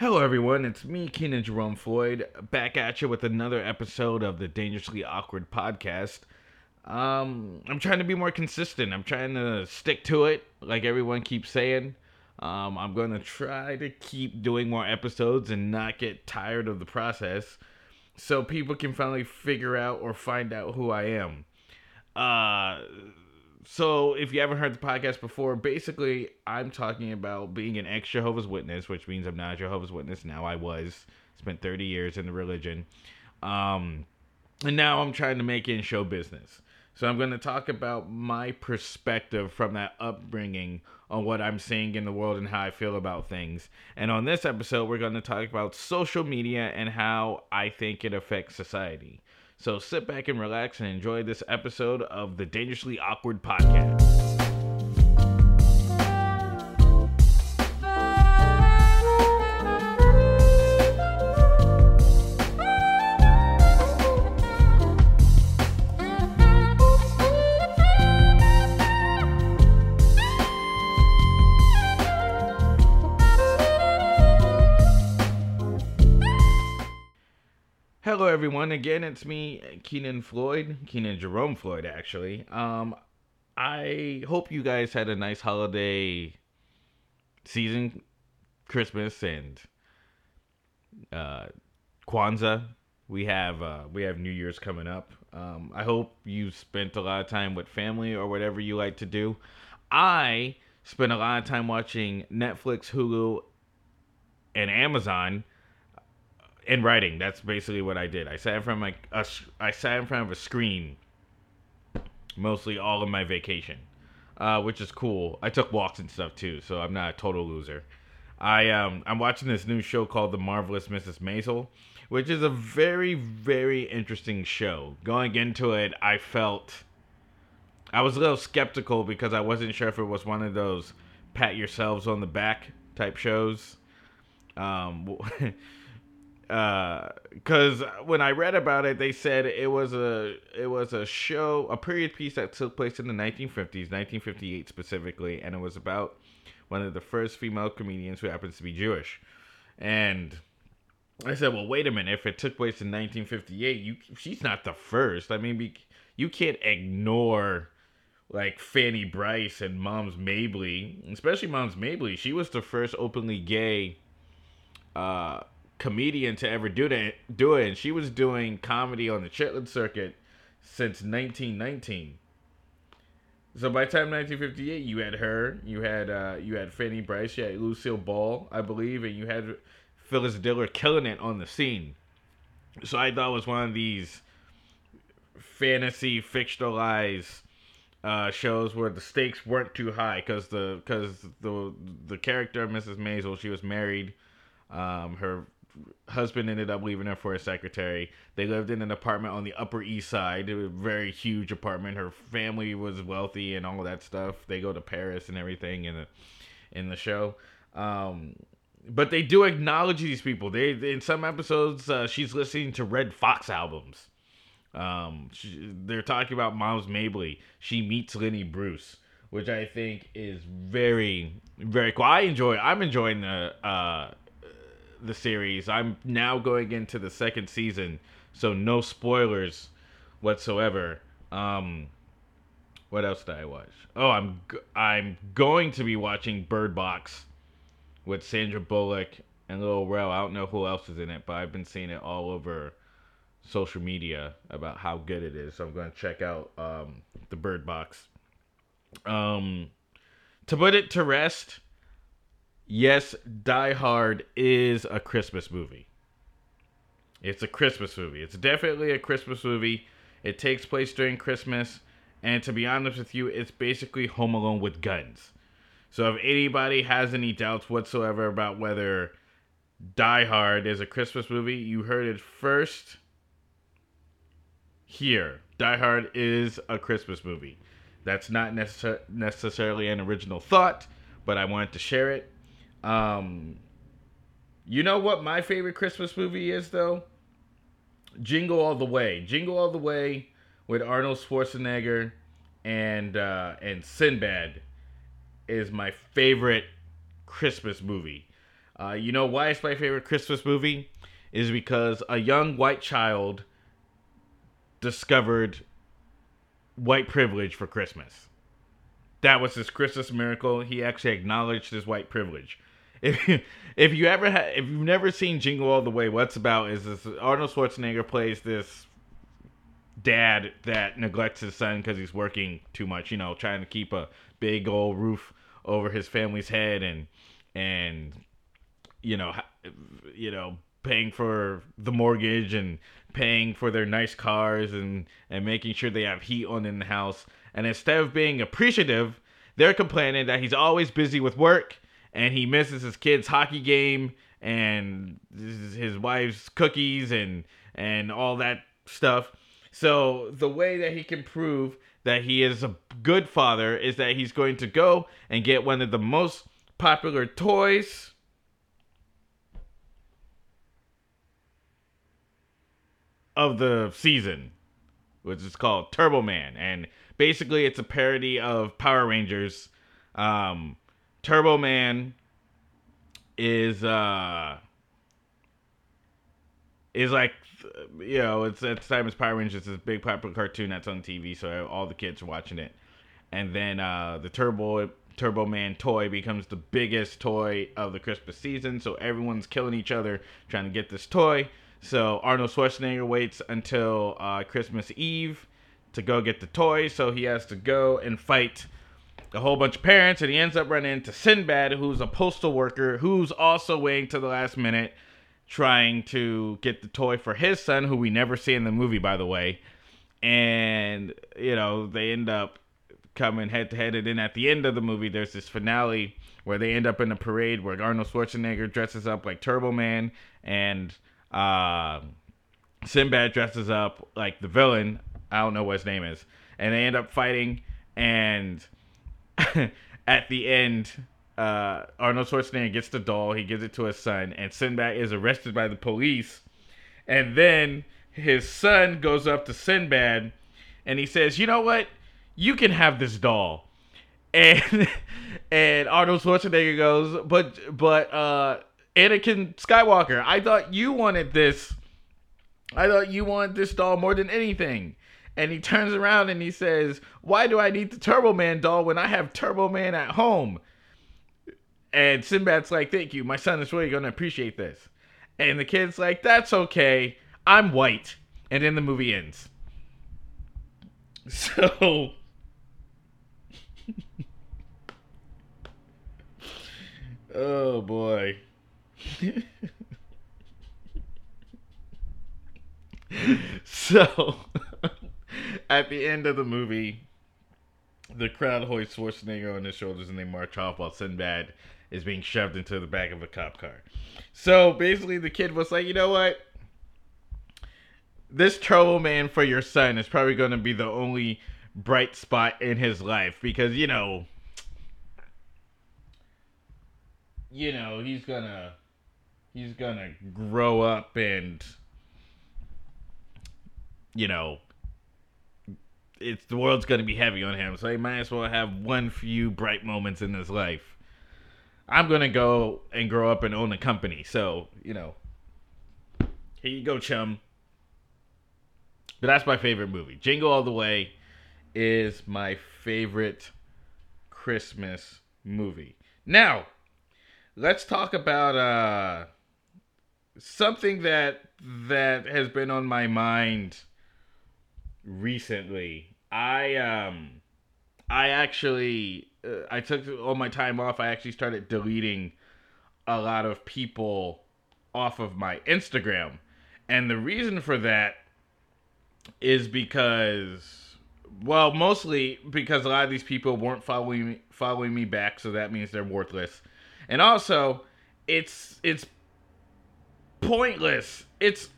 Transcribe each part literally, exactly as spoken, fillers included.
Hello everyone, it's me, Keenan Jerome Floyd, back at you with another episode of the Dangerously Awkward Podcast. Um, I'm trying to be more consistent. I'm trying to stick to it, like everyone keeps saying. Um, I'm going to try to keep doing more episodes and not get tired of the process so people can finally figure out or find out who I am. Uh, so if you haven't heard the podcast before, basically I'm talking about being an ex-Jehovah's Witness, which means I'm not a Jehovah's Witness now. I was. Spent thirty years in the religion. Um, and now I'm trying to make it in show business. So I'm going to talk about my perspective from that upbringing on what I'm seeing in the world and how I feel about things. And on this episode, we're going to talk about social media and how I think it affects society. So sit back and relax and enjoy this episode of the Dangerously Awkward Podcast. Hello everyone, again it's me, Keenan Floyd, Keenan Jerome Floyd actually. Um, I hope you guys had a nice holiday season, Christmas and uh, Kwanzaa. We have uh, we have New Year's coming up. Um, I hope you spent a lot of time with family or whatever you like to do. I spent a lot of time watching Netflix, Hulu, and Amazon. In writing, that's basically what I did. I sat in front of my, uh, I sat in front of a screen mostly all of my vacation, uh, which is cool. I took walks and stuff too, so I'm not a total loser. I um, I'm watching this new show called The Marvelous Missus Maisel, which is a very, very interesting show. Going into it, I felt I was a little skeptical because I wasn't sure if it was one of those pat yourselves on the back type shows. Um. Because uh, when I read about it, they said it was a it was a show, a period piece that took place in the nineteen fifties, nineteen fifty-eight specifically, and it was about one of the first female comedians who happens to be Jewish. And I said, well, wait a minute, if it took place in nineteen fifty-eight, you she's not the first. I mean, be, you can't ignore like Fanny Brice and Moms Mabley, especially Moms Mabley. She was the first openly gay Uh, comedian to ever do that do it and she was doing comedy on the Chitlin circuit since nineteen nineteen. So by the time nineteen fifty-eight, you had her, you had uh you had Fanny Brice, you had Lucille Ball, I believe, and you had Phyllis Diller killing it on the scene. So I thought it was one of these fantasy fictionalized uh shows where the stakes weren't too high because the because the the character Missus Maisel, she was married. Um her husband ended up leaving her for a secretary. They lived in an apartment on the Upper East Side. It was a very huge apartment. Her family was wealthy and all that stuff. They go to Paris and everything in the in the show. Um, but they do acknowledge these people. They in some episodes uh, she's listening to Redd Foxx albums. Um, she, they're talking about Moms Mabley. She meets Lenny Bruce, which I think is very very cool. I enjoy. I'm enjoying the. Uh, the series. I'm now going into the second season, so no spoilers whatsoever. Um, what else did I watch? Oh, I'm I'm going to be watching Bird Box with Sandra Bullock and Lil Rel. I don't know who else is in it, but I've been seeing it all over social media about how good it is. So I'm going to check out um, the Bird Box. Um, to put it to rest, yes, Die Hard is a Christmas movie. It's a Christmas movie. It's definitely a Christmas movie. It takes place during Christmas. And to be honest with you, it's basically Home Alone with guns. So if anybody has any doubts whatsoever about whether Die Hard is a Christmas movie, you heard it first here. Die Hard is a Christmas movie. That's not necessar- necessarily an original thought, but I wanted to share it. Um, you know what my favorite Christmas movie is, though? Jingle All the Way. Jingle All the Way with Arnold Schwarzenegger and uh, and Sinbad is my favorite Christmas movie. Uh, you know why it's my favorite Christmas movie? Is because a young white child discovered white privilege for Christmas. That was his Christmas miracle. He actually acknowledged his white privilege. If you, if you ever ha- if you've never seen Jingle All the Way, what's about is this: Arnold Schwarzenegger plays this dad that neglects his son because he's working too much, you know, trying to keep a big old roof over his family's head and and you know you know paying for the mortgage and paying for their nice cars and and making sure they have heat on in the house. And instead of being appreciative, they're complaining that he's always busy with work and he misses his kid's hockey game and his wife's cookies and and all that stuff. So the way that he can prove that he is a good father is that he's going to go and get one of the most popular toys. Of the season. Which is called Turbo Man. And basically it's a parody of Power Rangers. Um, Turbo Man is... Uh, is like... You know, it's at the time it's Power Rangers. It's this big popular cartoon that's on T V, so all the kids are watching it. And then uh, the Turbo Turbo Man toy becomes the biggest toy of the Christmas season, so everyone's killing each other trying to get this toy. So Arnold Schwarzenegger waits until uh, Christmas Eve to go get the toy, so he has to go and fight a whole bunch of parents, and he ends up running into Sinbad, who's a postal worker, who's also waiting to the last minute, trying to get the toy for his son, who we never see in the movie, by the way. And, you know, they end up coming head-to-head. And then at the end of the movie, there's this finale where they end up in a parade where Arnold Schwarzenegger dresses up like Turbo Man. And uh, Sinbad dresses up like the villain. I don't know what his name is. And they end up fighting. And at the end... Uh, Arnold Schwarzenegger gets the doll. He gives it to his son, and Sinbad is arrested by the police. And then his son goes up to Sinbad, and he says, "You know what? You can have this doll." And and Arnold Schwarzenegger goes, "But but uh, Anakin Skywalker, I thought you wanted this. I thought you wanted this doll more than anything." And he turns around and he says, "Why do I need the Turbo Man doll when I have Turbo Man at home?" And Sinbad's like, "Thank you. My son is really going to appreciate this." And the kid's like, "That's okay. I'm white." And then the movie ends. So. Oh, boy. So. At the end of the movie, the crowd hoists Schwarzenegger on his shoulders and they march off while Sinbad is being shoved into the back of a cop car. So basically the kid was like, "You know what? This Turbo Man for your son is probably going to be the only bright spot in his life. Because, you know, you know, he's going to, he's going to grow up and, you know, it's the world's going to be heavy on him. So he might as well have one few bright moments in his life. I'm going to go and grow up and own a company. So, you know, here you go, chum." But that's my favorite movie. Jingle All the Way is my favorite Christmas movie. Now, let's talk about uh, something that that has been on my mind recently. I, um, I actually... I took all my time off. I actually started deleting a lot of people off of my Instagram. And the reason for that is because, well, mostly because a lot of these people weren't following me, following me back. So that means they're worthless. And also, it's, it's pointless. It's,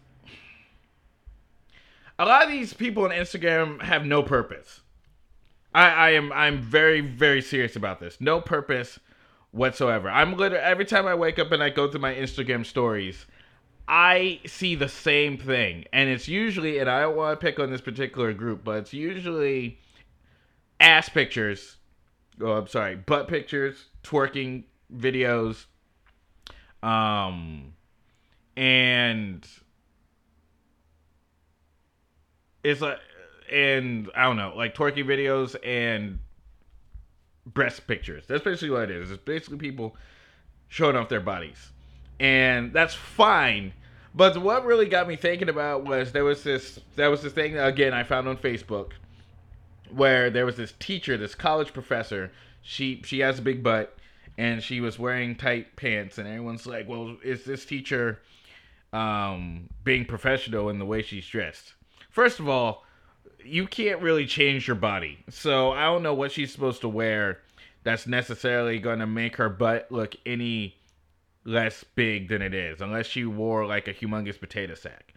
a lot of these people on Instagram have no purpose. I, I am I'm very, very serious about this. No purpose whatsoever. I'm literally, every time I wake up and I go through my Instagram stories, I see the same thing. And it's usually, and I don't want to pick on this particular group, but it's usually ass pictures. Oh, I'm sorry. Butt pictures, twerking videos, Um, and it's like, and I don't know, like twerking videos and breast pictures. That's basically what it is. It's basically people showing off their bodies, and that's fine. But what really got me thinking about was there was this, there was this thing, again, I found on Facebook, where there was this teacher, this college professor. She she has a big butt, and she was wearing tight pants, and everyone's like, well, is this teacher um, being professional in the way she's dressed? First of all, you can't really change your body. So I don't know what she's supposed to wear that's necessarily going to make her butt look any less big than it is, unless she wore like a humongous potato sack.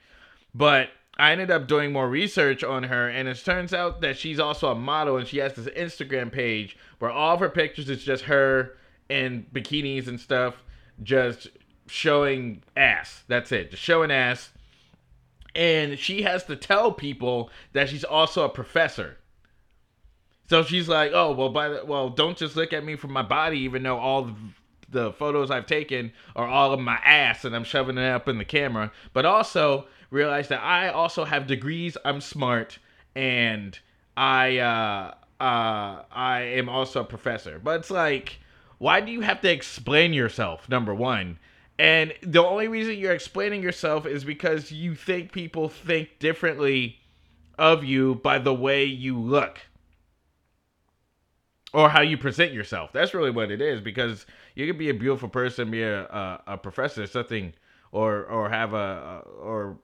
But I ended up doing more research on her, and it turns out that she's also a model, and she has this Instagram page where all of her pictures is just her in bikinis and stuff, just showing ass. That's it, just showing ass. And she has to tell people that she's also a professor. So she's like, oh, well, by the, well, don't just look at me for my body, even though all the, the photos I've taken are all of my ass and I'm shoving it up in the camera. But also realize that I also have degrees, I'm smart, and I uh, uh, I am also a professor. But it's like, why do you have to explain yourself, number one? And the only reason you're explaining yourself is because you think people think differently of you by the way you look or how you present yourself. That's really what it is, because you could be a beautiful person, be a, a, a professor or something, or, or have a, a or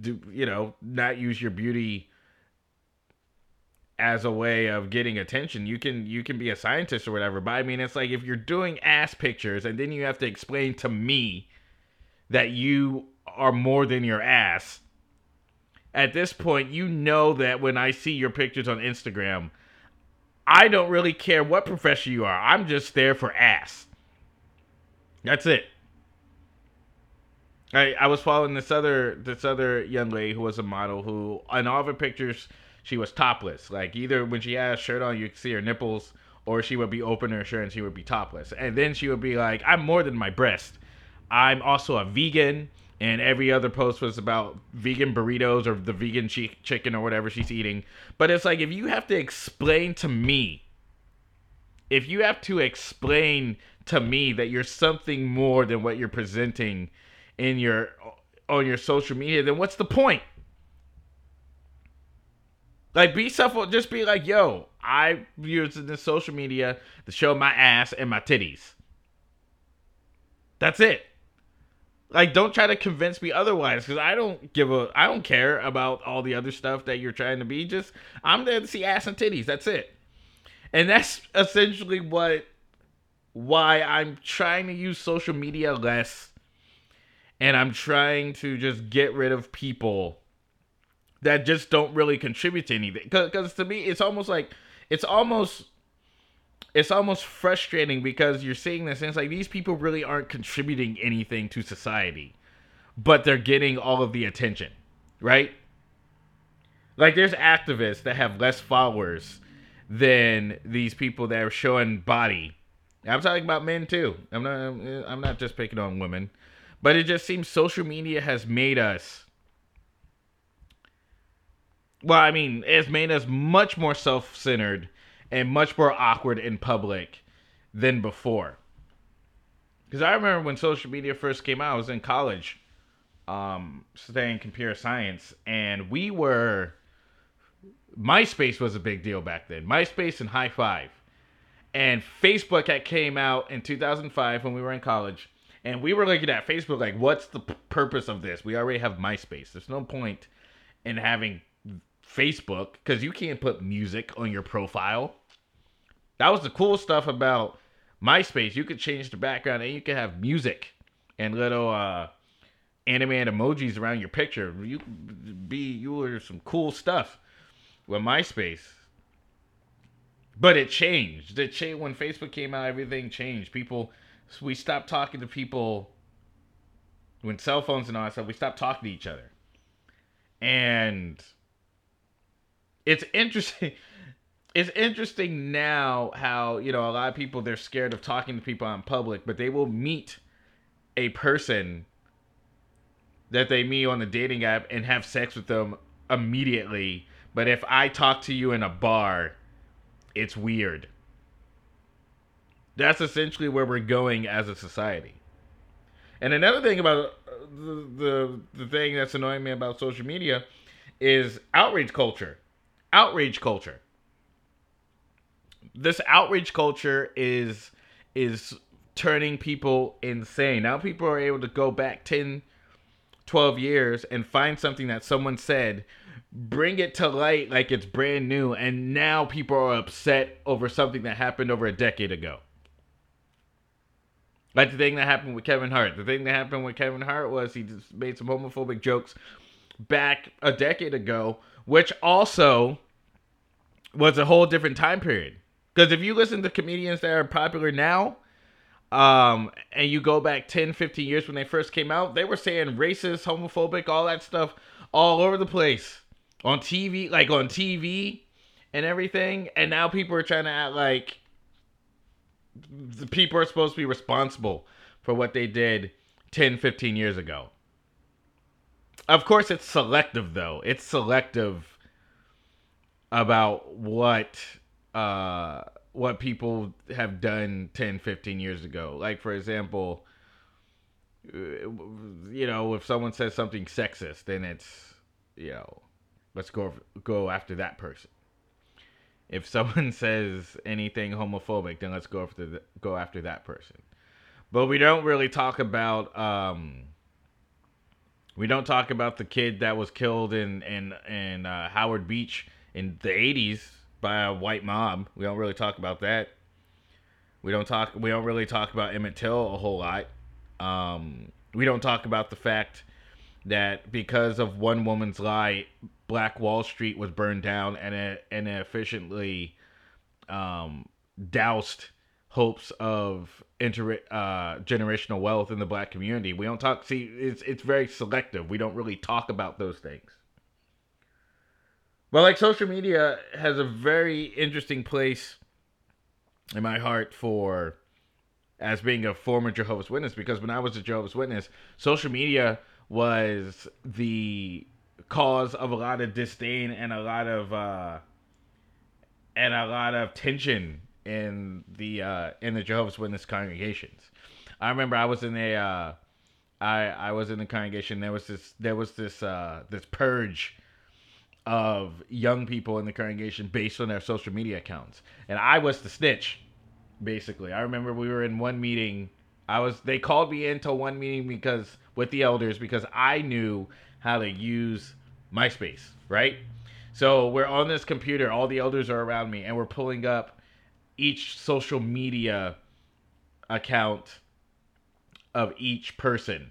do, you know, not use your beauty as a way of getting attention. You can, you can be a scientist or whatever, but I mean, it's like, if you're doing ass pictures and then you have to explain to me that you are more than your ass, at this point, you know that when I see your pictures on Instagram, I don't really care what profession you are. I'm just there for ass. That's it. I I was following this other, this other young lady who was a model who, in all of her pictures, she was topless. Like, either when she had a shirt on, you could see her nipples, or she would be open her shirt and she would be topless. And then she would be like, I'm more than my breast. I'm also a vegan. And every other post was about vegan burritos or the vegan chi- chicken or whatever she's eating. But it's like, if you have to explain to me, if you have to explain to me that you're something more than what you're presenting in your, on your social media, then what's the point? Like, be self, just be like, yo, I'm using this social media to show my ass and my titties. That's it. Like, don't try to convince me otherwise, because I don't give a, I don't care about all the other stuff that you're trying to be. Just, I'm there to see ass and titties. That's it. And that's essentially what, why I'm trying to use social media less. And I'm trying to just get rid of people that just don't really contribute to anything. Because to me, it's almost like, it's almost, it's almost frustrating, because you're seeing this and it's like, these people really aren't contributing anything to society, but they're getting all of the attention, right? Like, there's activists that have less followers than these people that are showing body. I'm talking about men too. I'm not, I'm not just picking on women, but it just seems social media has made us, well, I mean, it's made us much more self-centered and much more awkward in public than before. Because I remember when social media first came out, I was in college, um, studying computer science, and we were, MySpace was a big deal back then. MySpace and High Five. And Facebook had came out in two thousand five when we were in college, and we were looking at Facebook like, what's the p- purpose of this? We already have MySpace. There's no point in having Facebook, because you can't put music on your profile. That was the cool stuff about MySpace. You could change the background and you could have music and little uh, animated emojis around your picture. You be you were some cool stuff with MySpace. But it changed. It changed when Facebook came out. Everything changed. People, we stopped talking to people when cell phones and all that stuff. We stopped talking to each other, and It's interesting. It's interesting now how, you know, a lot of people, they're scared of talking to people out in public, but they will meet a person that they meet on the dating app and have sex with them immediately. But if I talk to you in a bar, it's weird. That's essentially where we're going as a society. And another thing about the, the the thing that's annoying me about social media is outrage culture. Outrage culture. This outrage culture is is turning people insane. Now people are able to go back ten, twelve years and find something that someone said, bring it to light like it's brand new, and now people are upset over something that happened over a decade ago. Like the thing that happened with Kevin Hart. The thing that happened with Kevin Hart was he just made some homophobic jokes back a decade ago, which also was a whole different time period. Because if you listen to comedians that are popular now, um, and you go back ten, fifteen years when they first came out, they were saying racist, homophobic, all that stuff all over the place. On T V, like on T V and everything. And now people are trying to act like the people are supposed to be responsible for what they did ten, fifteen years ago. Of course, it's selective, though. It's selective about what uh, what people have done ten, fifteen years ago. Like, for example, you know, if someone says something sexist, then it's, you know, let's go go after that person. If someone says anything homophobic, then let's go after the, go after that person. But we don't really talk about um, we don't talk about the kid that was killed in in in uh, Howard Beach in the eighties by a white mob. We don't really talk about that. We don't talk. We don't really talk about Emmett Till a whole lot. Um, we don't talk about the fact that because of one woman's lie, Black Wall Street was burned down and it, and it efficiently um, doused hopes of inter- uh, generational wealth in the Black community. We don't talk. See, it's it's very selective. We don't really talk about those things. But like social media has a very interesting place in my heart for as being a former Jehovah's Witness, because when I was a Jehovah's Witness, social media was the cause of a lot of disdain and a lot of uh, and a lot of tension in the uh, in the Jehovah's Witness congregations. I remember I was in a uh, I I was in the congregation. There was this there was this uh, this purge of young people in the congregation based on their social media accounts, and I was the snitch, basically. I remember we were in one meeting. I was they called me into one meeting because with the elders because I knew how to use MySpace, right? So we're on this computer, all the elders are around me, and we're pulling up each social media account of each person,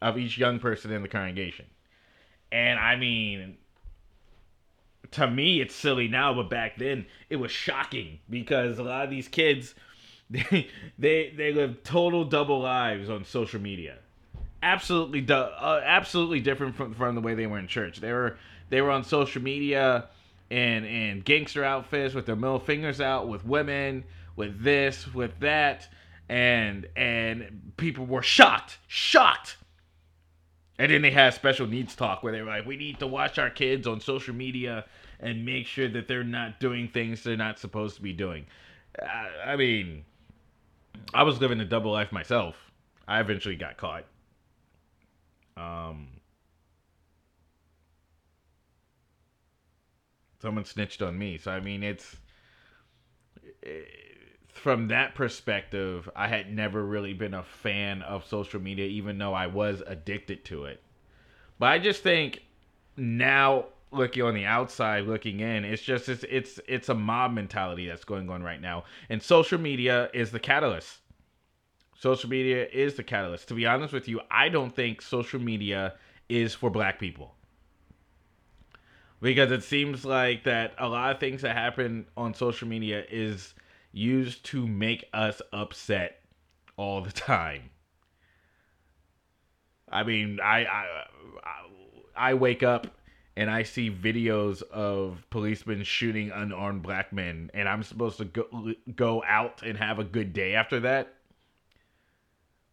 of each young person in the congregation. And I mean, to me, it's silly now, but back then, it was shocking because a lot of these kids, they they, they live total double lives on social media. Absolutely, uh, absolutely different from, from the way they were in church. They were they were on social media and and gangster outfits with their middle fingers out, with women, with this, with that, and and people were shocked, shocked. And then they had special needs talk where they were like, "We need to watch our kids on social media and make sure that they're not doing things they're not supposed to be doing." I, I mean, I was living a double life myself. I eventually got caught. Um, someone snitched on me. So, I mean, it's, it, from that perspective, I had never really been a fan of social media, even though I was addicted to it. But I just think now, looking on the outside, looking in, it's just, it's, it's, it's a mob mentality that's going on right now. And social media is the catalyst. Social media is the catalyst. To be honest with you, I don't think social media is for Black people. Because it seems like that a lot of things that happen on social media is used to make us upset all the time. I mean, I I, I, I wake up and I see videos of policemen shooting unarmed Black men, and I'm supposed to go, go out and have a good day after that?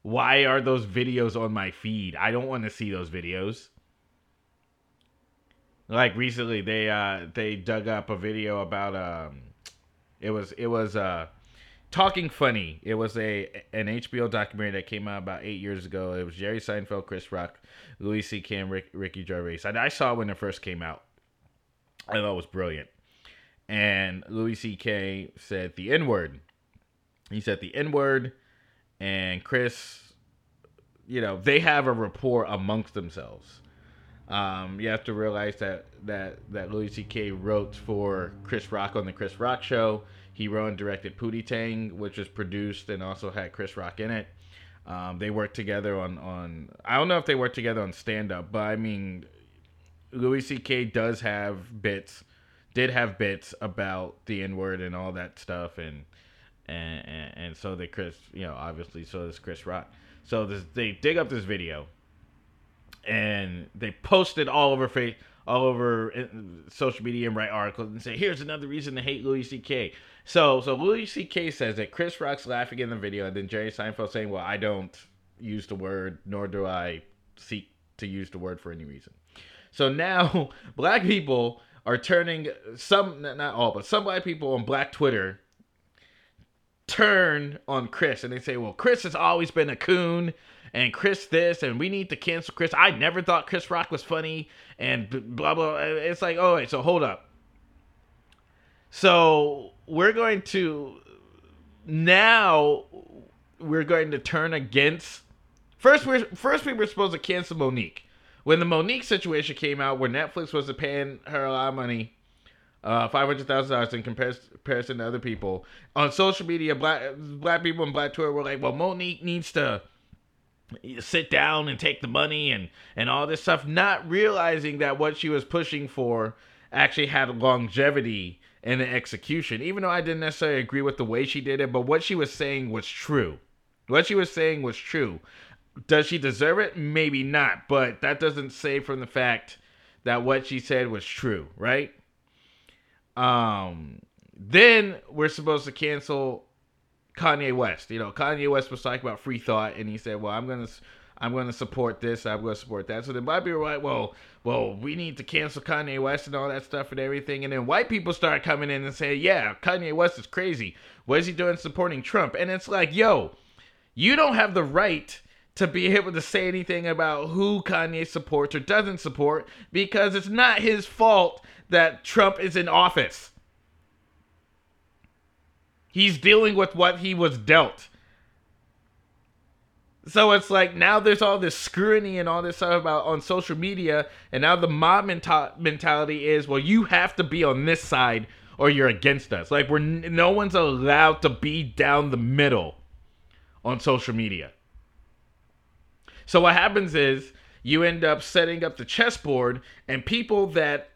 Why are those videos on my feed? I don't want to see those videos. Like recently, they uh, they dug up a video about um, it was it was uh, Talking Funny. It was a an H B O documentary that came out about eight years ago. It was Jerry Seinfeld, Chris Rock, Louis C K, and Rick, Ricky Gervais. I, I saw it when it first came out. I thought it was brilliant. And Louis C K said the N-word. He said the N-word, and Chris, you know, they have a rapport amongst themselves. Um, you have to realize that that that Louis C K wrote for Chris Rock on the Chris Rock Show. He wrote and directed Pootie Tang, which was produced and also had Chris Rock in it. Um, they worked together on, on I don't know if they worked together on stand-up, but I mean, Louis C K does have bits, did have bits about the N-word and all that stuff, and and and, and so did Chris, you know, obviously, so does Chris Rock. So this, they dig up this video. And they posted all over face, all over social media and write articles and say, here's another reason to hate Louis C K. So so Louis C K says that Chris Rock's laughing in the video, and then Jerry Seinfeld saying, well, I don't use the word, nor do I seek to use the word for any reason. So now black people are turning, some, not all, but some black people on black Twitter turn on Chris, and they say, well, Chris has always been a coon, and Chris this, and we need to cancel Chris. I never thought Chris Rock was funny, and blah, blah. It's like, oh, wait, so hold up. So we're going to, now we're going to turn against, first, we're, first we were supposed to cancel Monique. When the Monique situation came out, where Netflix was paying her a lot of money, Uh, five hundred thousand dollars in comparison to other people. On social media, black black people and black Twitter were like, well, Monique needs to sit down and take the money and, and all this stuff, not realizing that what she was pushing for actually had longevity in the execution. Even though I didn't necessarily agree with the way she did it, but what she was saying was true. What she was saying was true. Does she deserve it? Maybe not, but that doesn't save from the fact that what she said was true, right? Um, then we're supposed to cancel Kanye West. You know, Kanye West was talking about free thought, and he said, well, I'm going to, I'm going to support this. I'm going to support that. So then black people were like, well, well, we need to cancel Kanye West and all that stuff and everything. And then white people start coming in and say, yeah, Kanye West is crazy. What is he doing supporting Trump? And it's like, yo, you don't have the right to be able to say anything about who Kanye supports or doesn't support, because it's not his fault that Trump is in office. He's dealing with what he was dealt. So it's like, now there's all this scrutiny and all this stuff about on social media, and now the mob menta- mentality is, well, you have to be on this side or you're against us. Like, we're no one's allowed to be down the middle on social media. So what happens is you end up setting up the chessboard, and people that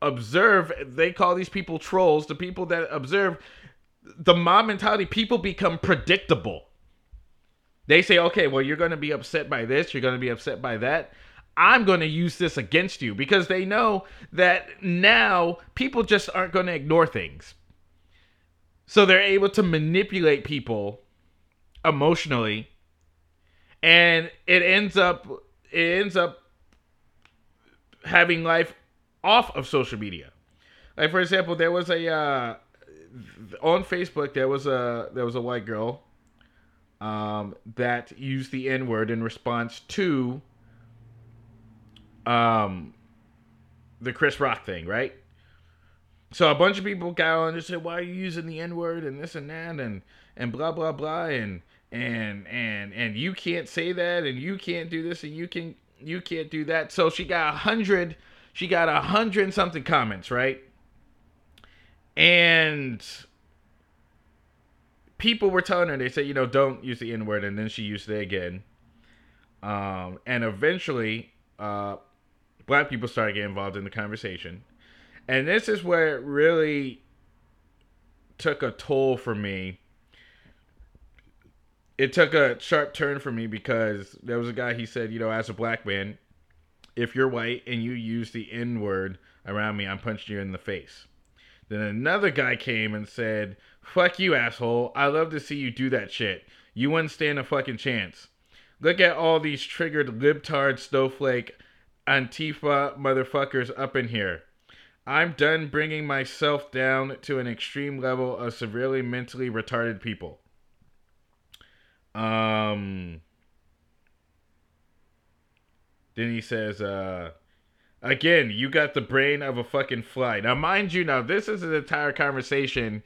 observe, they call these people trolls, the people that observe the mob mentality, people become predictable. They say, okay, well, you're going to be upset by this, you're going to be upset by that. I'm going to use this against you, because they know that now people just aren't going to ignore things. So they're able to manipulate people emotionally, and it ends up it ends up having life off of social media. Like, for example, there was a uh, on Facebook there was a there was a white girl um, that used the N-word in response to um, the Chris Rock thing, right? So a bunch of people got on and said, "Why are you using the N-word and this and that and and blah blah blah and and and and you can't say that and you can't do this and you can you can't do that." So she got a hundred. She got a hundred and something comments, right? And people were telling her, they said, you know, don't use the N-word. And then she used it again. Um, and eventually, uh, black people started getting involved in the conversation. And this is where it really took a toll for me. It took a sharp turn for me, because there was a guy, he said, you know, as a black man, if you're white and you use the N-word around me, I'm punching you in the face. Then another guy came and said, fuck you, asshole. I love to see you do that shit. You wouldn't stand a fucking chance. Look at all these triggered libtard snowflake Antifa motherfuckers up in here. I'm done bringing myself down to an extreme level of severely mentally retarded people. Um... Then he says, uh, again, you got the brain of a fucking fly. Now, mind you, now, this is an entire conversation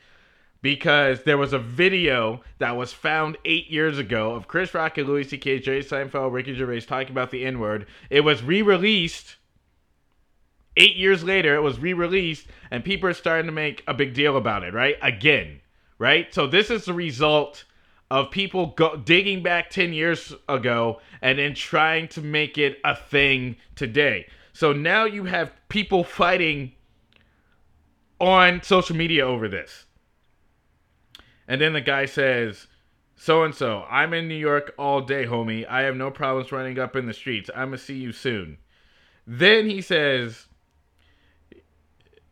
because there was a video that was found eight years ago of Chris Rock and Louis C K, Jerry Seinfeld, Ricky Gervais talking about the N-word. It was re-released. Eight years later, it was re-released, and people are starting to make a big deal about it, right? Again, right? So this is the result of people go- digging back ten years ago and then trying to make it a thing today. So now you have people fighting on social media over this. And then the guy says, so-and-so, I'm in New York all day, homie. I have no problems running up in the streets. I'm going to see you soon. Then he says,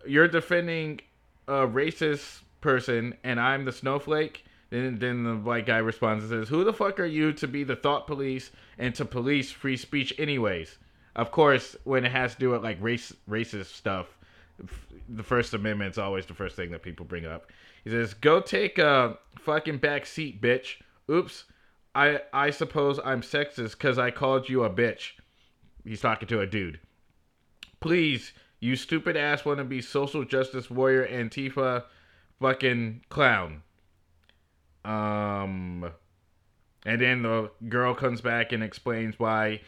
you're defending a racist person and I'm the snowflake. Then, then the white guy responds and says, who the fuck are you to be the thought police and to police free speech anyways? Of course, when it has to do with like race, racist stuff, the First Amendment's always the first thing that people bring up. He says, go take a fucking back seat, bitch. Oops, I, I suppose I'm sexist because I called you a bitch. He's talking to a dude. Please, you stupid ass wannabe social justice warrior Antifa fucking clown. Um, and then the girl comes back and explains why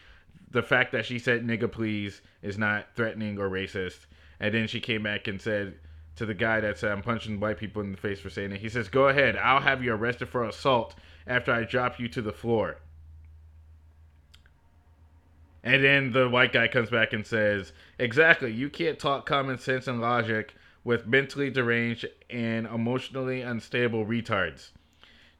the fact that she said nigga please is not threatening or racist. And then she came back and said to the guy that said I'm punching white people in the face for saying it. He says, go ahead, I'll have you arrested for assault after I drop you to the floor. And then the white guy comes back and says, exactly, you can't talk common sense and logic with mentally deranged and emotionally unstable retards.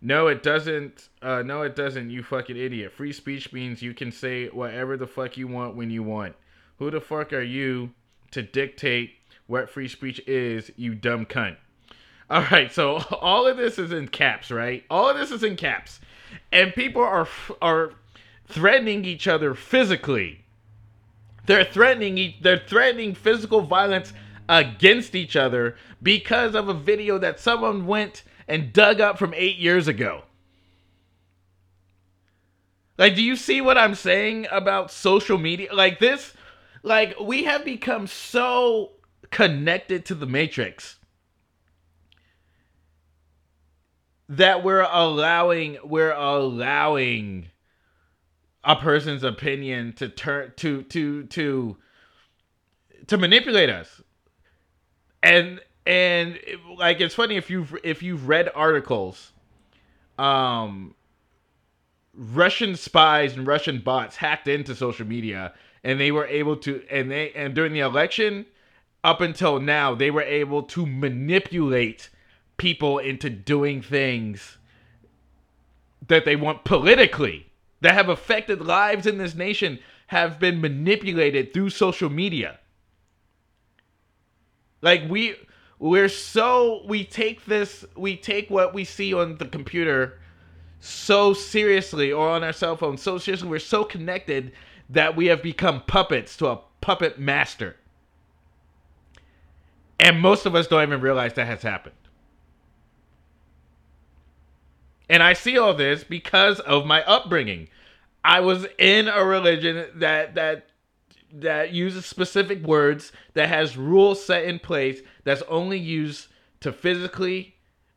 No, it doesn't. Uh, no, it doesn't, you fucking idiot. Free speech means you can say whatever the fuck you want when you want. Who the fuck are you to dictate what free speech is, you dumb cunt? All right, so all of this is in caps, right? All of this is in caps. And people are are threatening each other physically. They're threatening e- they're threatening physical violence against each other because of a video that someone went and dug up from eight years ago. Like, do you see what I'm saying about social media? Like this, like we have become so connected to the Matrix that we're allowing, we're allowing a person's opinion to turn, to, to, to, to manipulate us. And, And like it's funny if you've if you've read articles, um, Russian spies and Russian bots hacked into social media, and they were able to and they and during the election, up until now, they were able to manipulate people into doing things that they want politically, that have affected lives in this nation, have been manipulated through social media. Like we. We're so, we take this, we take what we see on the computer so seriously, or on our cell phone so seriously, we're so connected that we have become puppets to a puppet master. And most of us don't even realize that has happened. And I see all this because of my upbringing. I was in a religion that, that, that uses specific words, that has rules set in place, that's only used to physically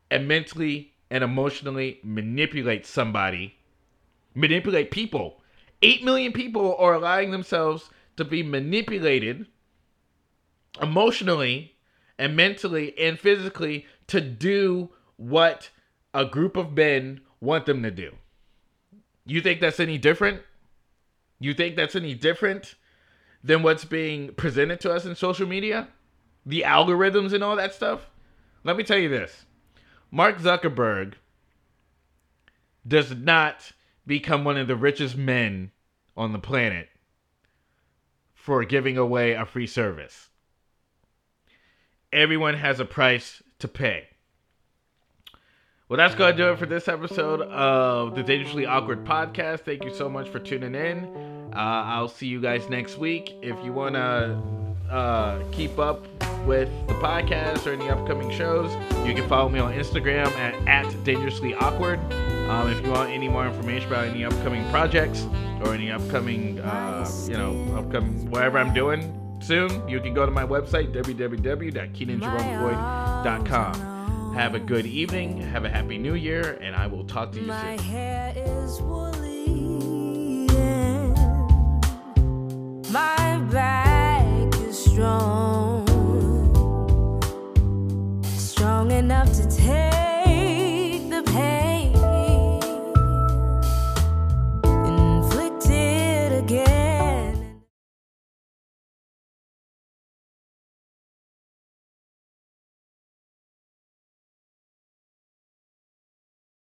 and mentally and emotionally manipulate somebody, manipulate people. Eight million people are allowing themselves to be manipulated emotionally and mentally and physically to do what a group of men want them to do. You think that's any different? You think that's any different than what's being presented to us in social media? The algorithms and all that stuff? Let me tell you this. Mark Zuckerberg does not become one of the richest men on the planet for giving away a free service. Everyone has a price to pay. Well, that's going to do it for this episode of the Dangerously Awkward Podcast. Thank you so much for tuning in. Uh, I'll see you guys next week. If you want to uh, keep up with the podcast or any upcoming shows, you can follow me on Instagram at, at Dangerously Awkward. Um, if you want any more information about any upcoming projects or any upcoming, uh, you know, upcoming whatever I'm doing soon, you can go to my website, w w w dot keenan jerome floyd dot com. Have a good evening, have a happy new year, and I will talk to you soon. My hair is wool.